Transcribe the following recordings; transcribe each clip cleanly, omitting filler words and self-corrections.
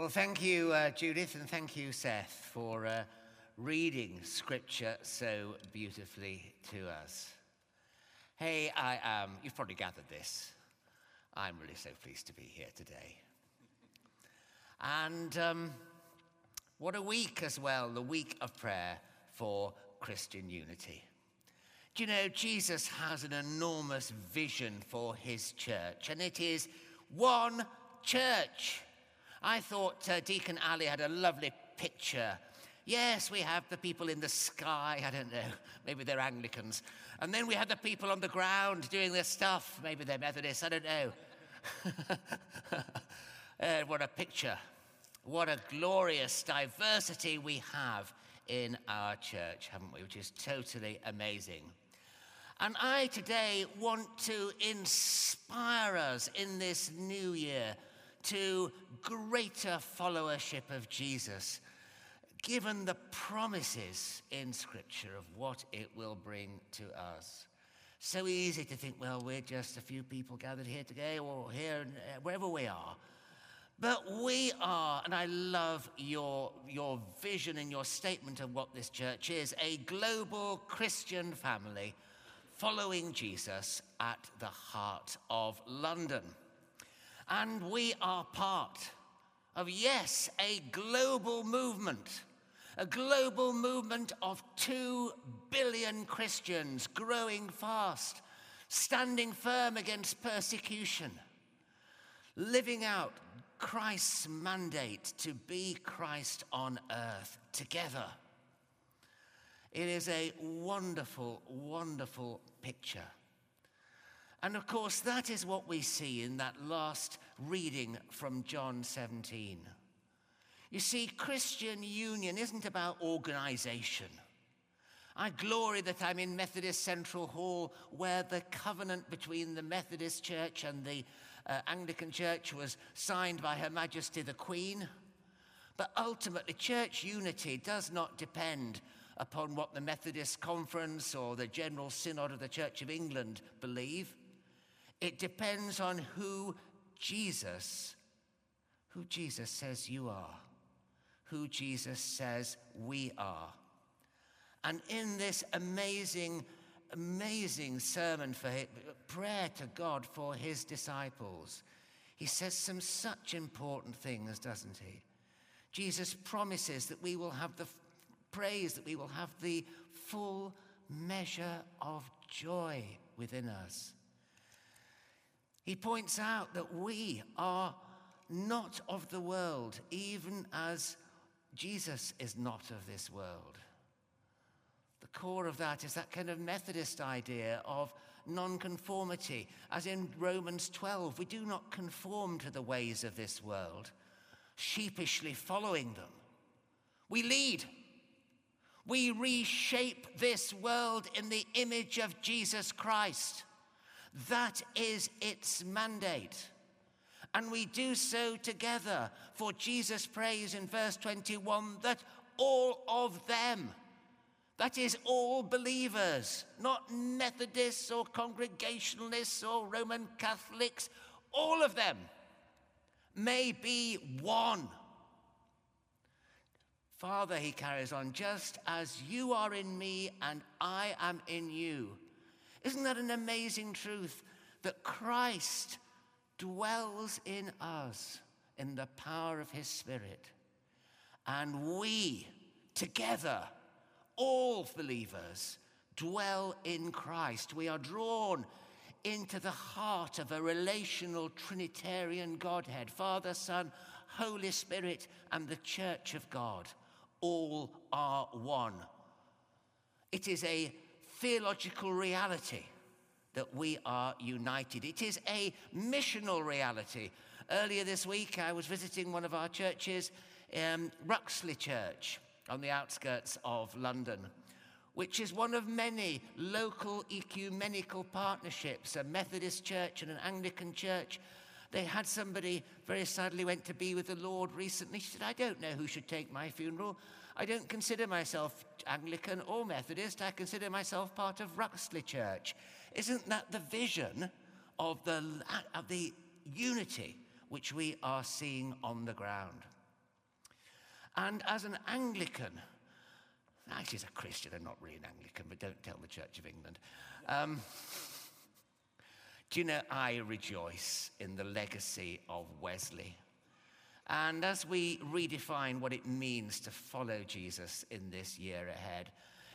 Well, thank you, Judith, and thank you, Seth, for reading Scripture so beautifully to us. Hey, you've probably gathered this. I'm really so pleased to be here today. And what a week as well, the week of prayer for Christian unity. Do you know, Jesus has an enormous vision for his church, and it is one church. I thought Deacon Ali had a lovely picture. Yes, we have the people in the sky, I don't know, maybe they're Anglicans. And then we have the people on the ground doing their stuff, maybe they're Methodists, I don't know. What a picture. What a glorious diversity we have in our church, haven't we, which is totally amazing. And I today want to inspire us in this new year to greater followership of Jesus, given the promises in Scripture of what it will bring to us. So easy to think, well, we're just a few people gathered here today or here, wherever we are. But we are, and I love your vision and your statement of what this church is, a global Christian family following Jesus at the heart of London. And we are part of, yes, a global movement of 2 billion Christians growing fast, standing firm against persecution, living out Christ's mandate to be Christ on earth together. It is a wonderful, wonderful picture. And of course, that is what we see in that last reading from John 17. You see, Christian union isn't about organization. I glory that I'm in Methodist Central Hall, where the covenant between the Methodist Church and the Anglican Church was signed by Her Majesty the Queen. But ultimately, church unity does not depend upon what the Methodist Conference or the General Synod of the Church of England believe. It depends on who Jesus says you are, who Jesus says we are. And in this amazing, amazing sermon for prayer to God for his disciples, he says some such important things, doesn't he? Jesus promises that we will have the praise, that we will have the full measure of joy within us. He points out that we are not of the world, even as Jesus is not of this world. The core of that is that kind of Methodist idea of nonconformity, as in Romans 12, we do not conform to the ways of this world, sheepishly following them. We lead. We reshape this world in the image of Jesus Christ. That is its mandate. And we do so together, for Jesus prays in verse 21 that all of them, that is all believers, not Methodists or Congregationalists or Roman Catholics, all of them may be one. Father, he carries on, just as you are in me and I am in you. Isn't that an amazing truth? That Christ dwells in us in the power of his Spirit. And we, together, all believers, dwell in Christ. We are drawn into the heart of a relational Trinitarian Godhead, Father, Son, Holy Spirit, and the Church of God. All are one. It is a theological reality that we are united. It is a missional reality. Earlier this week, I was visiting one of our churches, Ruxley Church, on the outskirts of London, which is one of many local ecumenical partnerships, a Methodist church and an Anglican church. They had somebody very sadly went to be with the Lord recently. She said, I don't know who should take my funeral. I don't consider myself Anglican or Methodist. I consider myself part of Ruxley Church. Isn't that the vision of the unity which we are seeing on the ground? And as an Anglican, actually as a Christian, I'm not really an Anglican, but don't tell the Church of England. Do you know, I rejoice in the legacy of Wesley. And as we redefine what it means to follow Jesus in this year ahead,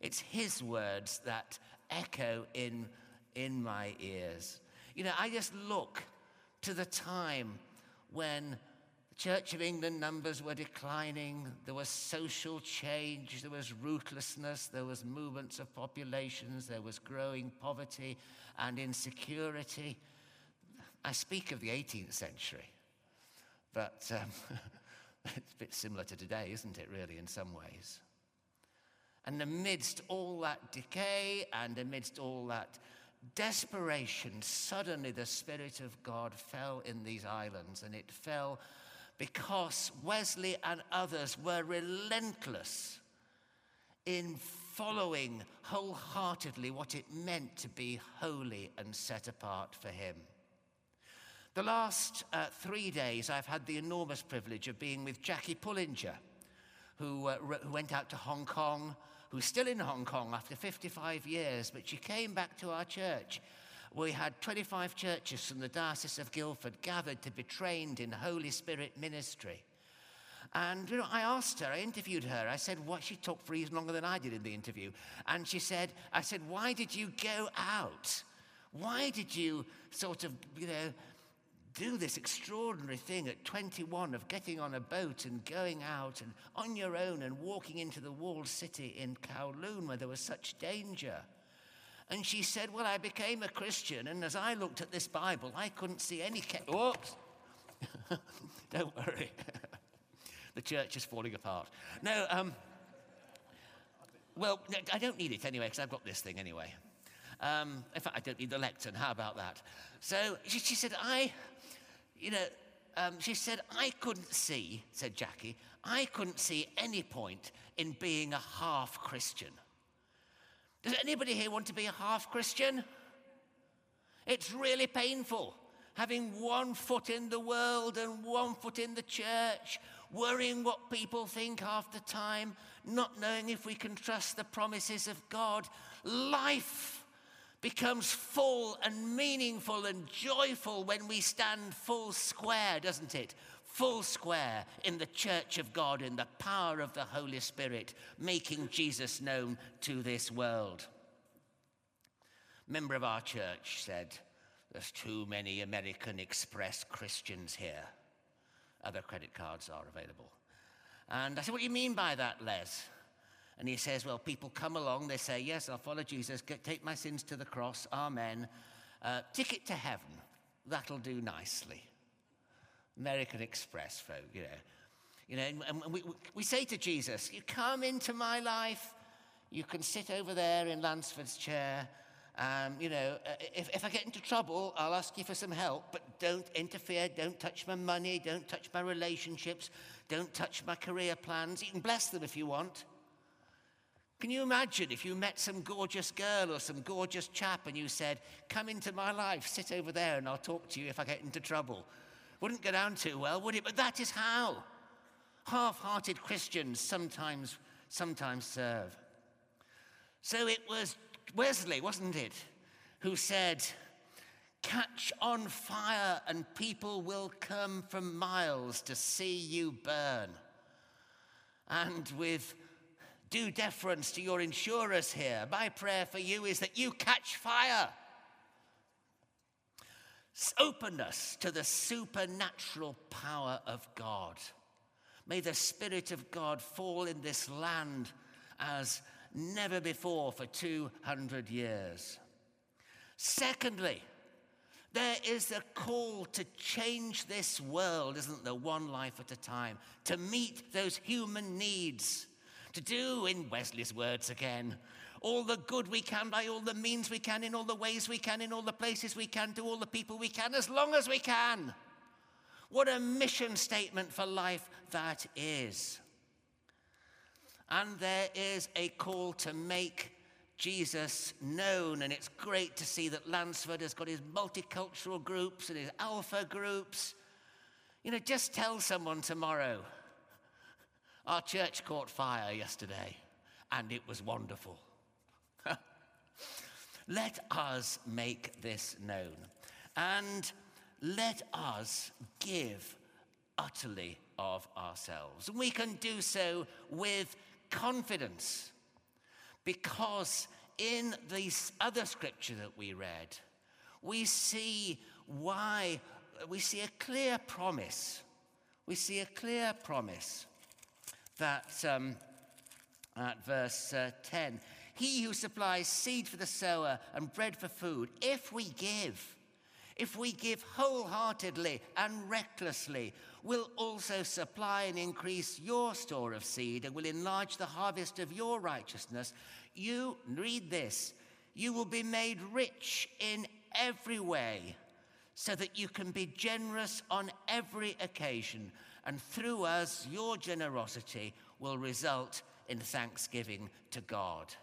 it's his words that echo in my ears. You know, I just look to the time when the Church of England numbers were declining, there was social change, there was rootlessness, there was movements of populations, there was growing poverty and insecurity. I speak of the 18th century, but it's a bit similar to today, isn't it, really, in some ways? And amidst all that decay and amidst all that desperation, suddenly the Spirit of God fell in these islands, and it fell because Wesley and others were relentless in following wholeheartedly what it meant to be holy and set apart for him. The last 3 days, I've had the enormous privilege of being with Jackie Pullinger, who went out to Hong Kong, who's still in Hong Kong after 55 years, but she came back to our church. We had 25 churches from the Diocese of Guildford gathered to be trained in Holy Spirit ministry. And you know, I asked her, I interviewed her, I said, what? She talked for even longer than I did in the interview. And she said, I said, why did you go out? Why did you sort of, you know, do this extraordinary thing at 21 of getting on a boat and going out and on your own and walking into the walled city in Kowloon where there was such danger? And she said, well, I became a Christian, and as I looked at this Bible, I couldn't see any... Whoops! Don't worry. The church is falling apart. No, well, I don't need it anyway because I've got this thing anyway. In fact, I don't need the lectern. How about that? So she said, she said, I couldn't see, said Jackie, I couldn't see any point in being a half Christian. Does anybody here want to be a half Christian? It's really painful, having one foot in the world and one foot in the church, worrying what people think half the time, not knowing if we can trust the promises of God. Life becomes full and meaningful and joyful when we stand full square, doesn't it? Full square in the Church of God, in the power of the Holy Spirit, making Jesus known to this world. A member of our church said, there's too many American Express Christians here. Other credit cards are available. And I said, what do you mean by that, Les? And he says, well, people come along, they say, yes, I'll follow Jesus, take my sins to the cross, amen. Ticket to heaven, that'll do nicely. American Express folk, you know. You know, and we say to Jesus, you come into my life, you can sit over there in Lanceford's chair, you know, if I get into trouble, I'll ask you for some help, but don't interfere, don't touch my money, don't touch my relationships, don't touch my career plans. You can bless them if you want. Can you imagine if you met some gorgeous girl or some gorgeous chap and you said, come into my life, sit over there and I'll talk to you if I get into trouble? Wouldn't go down too well, would it? But that is how half-hearted Christians sometimes serve. So it was Wesley, wasn't it, who said, catch on fire and people will come from miles to see you burn. And with due deference to your insurers here, my prayer for you is that you catch fire. Openness to the supernatural power of God. May the Spirit of God fall in this land as never before for 200 years. Secondly, there is a call to change this world, isn't there, one life at a time, to meet those human needs. To do, in Wesley's words again, all the good we can by all the means we can, in all the ways we can, in all the places we can, to all the people we can, as long as we can. What a mission statement for life that is. And there is a call to make Jesus known, and it's great to see that Lanceford has got his multicultural groups and his alpha groups. You know, just tell someone tomorrow, Our church caught fire yesterday, and it was wonderful. Let us make this known, and let us give utterly of ourselves. We can do so with confidence, because in the other scripture that we read, we see a clear promise. We see a clear promise that at verse 10, he who supplies seed for the sower and bread for food, if we give wholeheartedly and recklessly, will also supply and increase your store of seed and will enlarge the harvest of your righteousness. You, read this, you will be made rich in every way, so that you can be generous on every occasion, and through us your generosity will result in thanksgiving to God.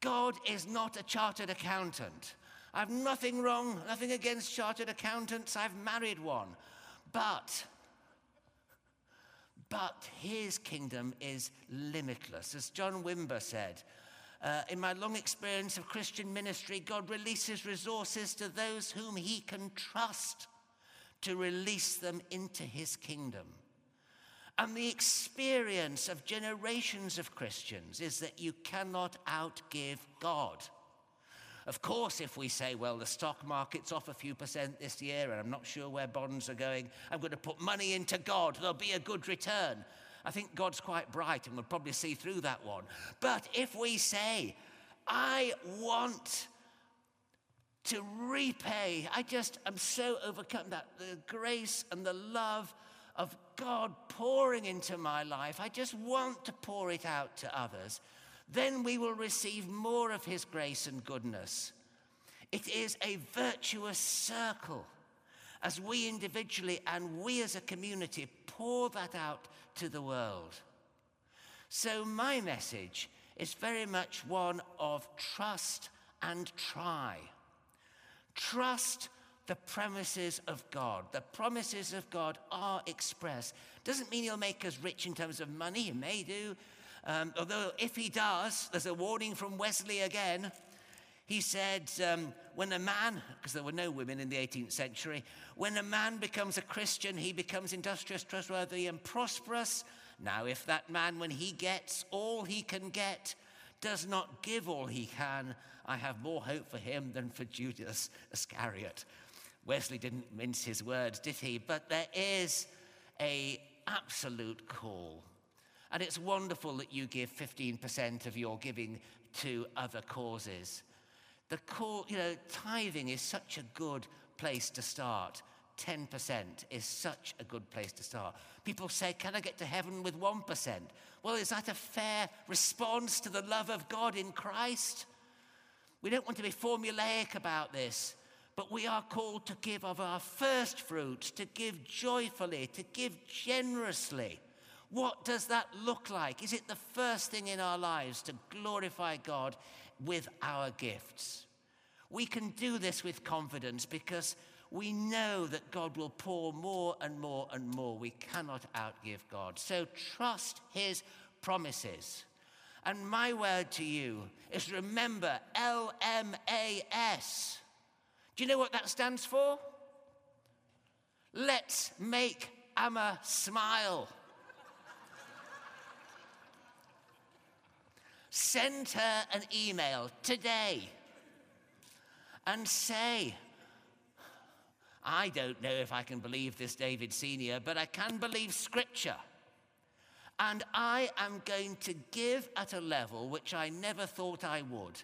God is not a chartered accountant. I've nothing wrong, nothing against chartered accountants. I've married one. But his kingdom is limitless. As John Wimber said, in my long experience of Christian ministry, God releases resources to those whom he can trust to release them into his kingdom. And the experience of generations of Christians is that you cannot outgive God. Of course, if we say, well, the stock market's off a few % this year, and I'm not sure where bonds are going, I'm going to put money into God, there'll be a good return. I think God's quite bright and we'll probably see through that one. But if we say, I want to repay, I'm so overcome that the grace and the love of God pouring into my life, I just want to pour it out to others, then we will receive more of his grace and goodness. It is a virtuous circle. As we individually and we as a community pour that out to the world. So my message is very much one of trust and try. Trust the promises of God. The promises of God are expressed. Doesn't mean he'll make us rich in terms of money. He may do. Although if he does, there's a warning from Wesley again. He said, when a man, because there were no women in the 18th century, when a man becomes a Christian, he becomes industrious, trustworthy, and prosperous. Now, if that man, when he gets all he can get, does not give all he can, I have more hope for him than for Judas Iscariot. Wesley didn't mince his words, did he? But there is an absolute call. And it's wonderful that you give 15% of your giving to other causes. The call, tithing is such a good place to start. 10% is such a good place to start. People say, can I get to heaven with 1%? Well, is that a fair response to the love of God in Christ? We don't want to be formulaic about this, but we are called to give of our first fruits, to give joyfully, to give generously. What does that look like? Is it the first thing in our lives to glorify God with our gifts? We can do this with confidence because we know that God will pour more and more and more. We cannot outgive God. So trust his promises. And my word to you is remember LMAS. Do you know what that stands for? Let's make Amma smile. Send her an email today and say, I don't know if I can believe this David Senior, but I can believe Scripture. And I am going to give at a level which I never thought I would.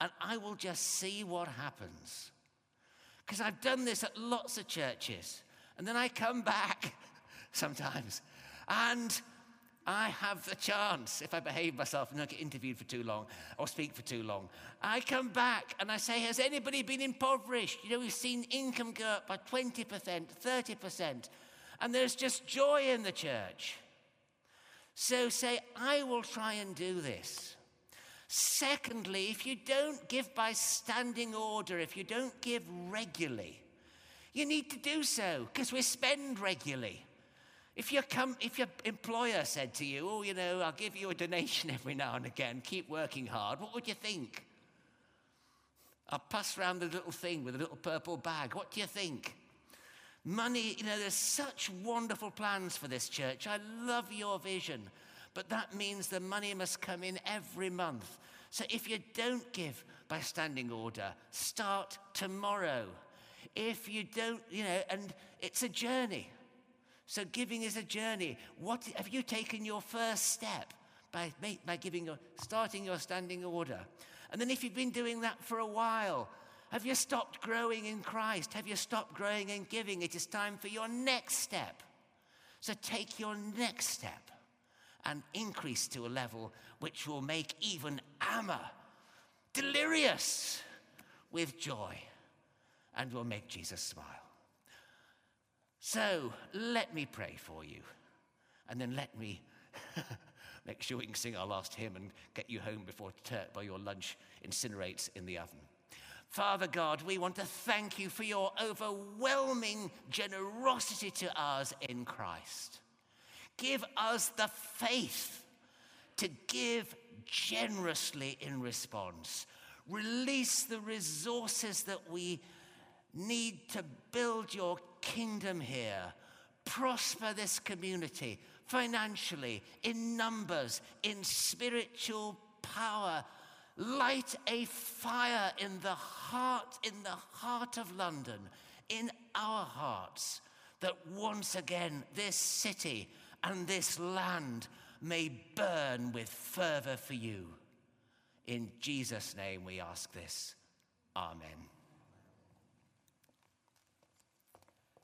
And I will just see what happens. Because I've done this at lots of churches. And then I come back sometimes and I have the chance, if I behave myself and not get interviewed for too long or speak for too long, I come back and I say, has anybody been impoverished? We've seen income go up by 20%, 30%, and there's just joy in the church. So say, I will try and do this. Secondly, if you don't give by standing order, if you don't give regularly, you need to do so because we spend regularly. If your employer said to you, oh, you know, I'll give you a donation every now and again, keep working hard, what would you think? I'll pass around the little thing with a little purple bag. What do you think? Money, you know, there's such wonderful plans for this church. I love your vision. But that means the money must come in every month. So if you don't give by standing order, start tomorrow. If you don't, you know, and it's a journey. So giving is a journey. What have you taken your first step by giving your, starting your standing order? And then if you've been doing that for a while, have you stopped growing in Christ? Have you stopped growing in giving? It is time for your next step. So take your next step and increase to a level which will make even Amma delirious with joy and will make Jesus smile. So let me pray for you, and then let me make sure we can sing our last hymn and get you home before your lunch incinerates in the oven. Father God, we want to thank you for your overwhelming generosity to us in Christ. Give us the faith to give generously in response. Release the resources that we need to build your kingdom here. Prosper this community financially, in numbers, in spiritual power. Light a fire in the heart of London, in our hearts, that once again this city and this land may burn with fervor for you. In Jesus' name we ask this. Amen.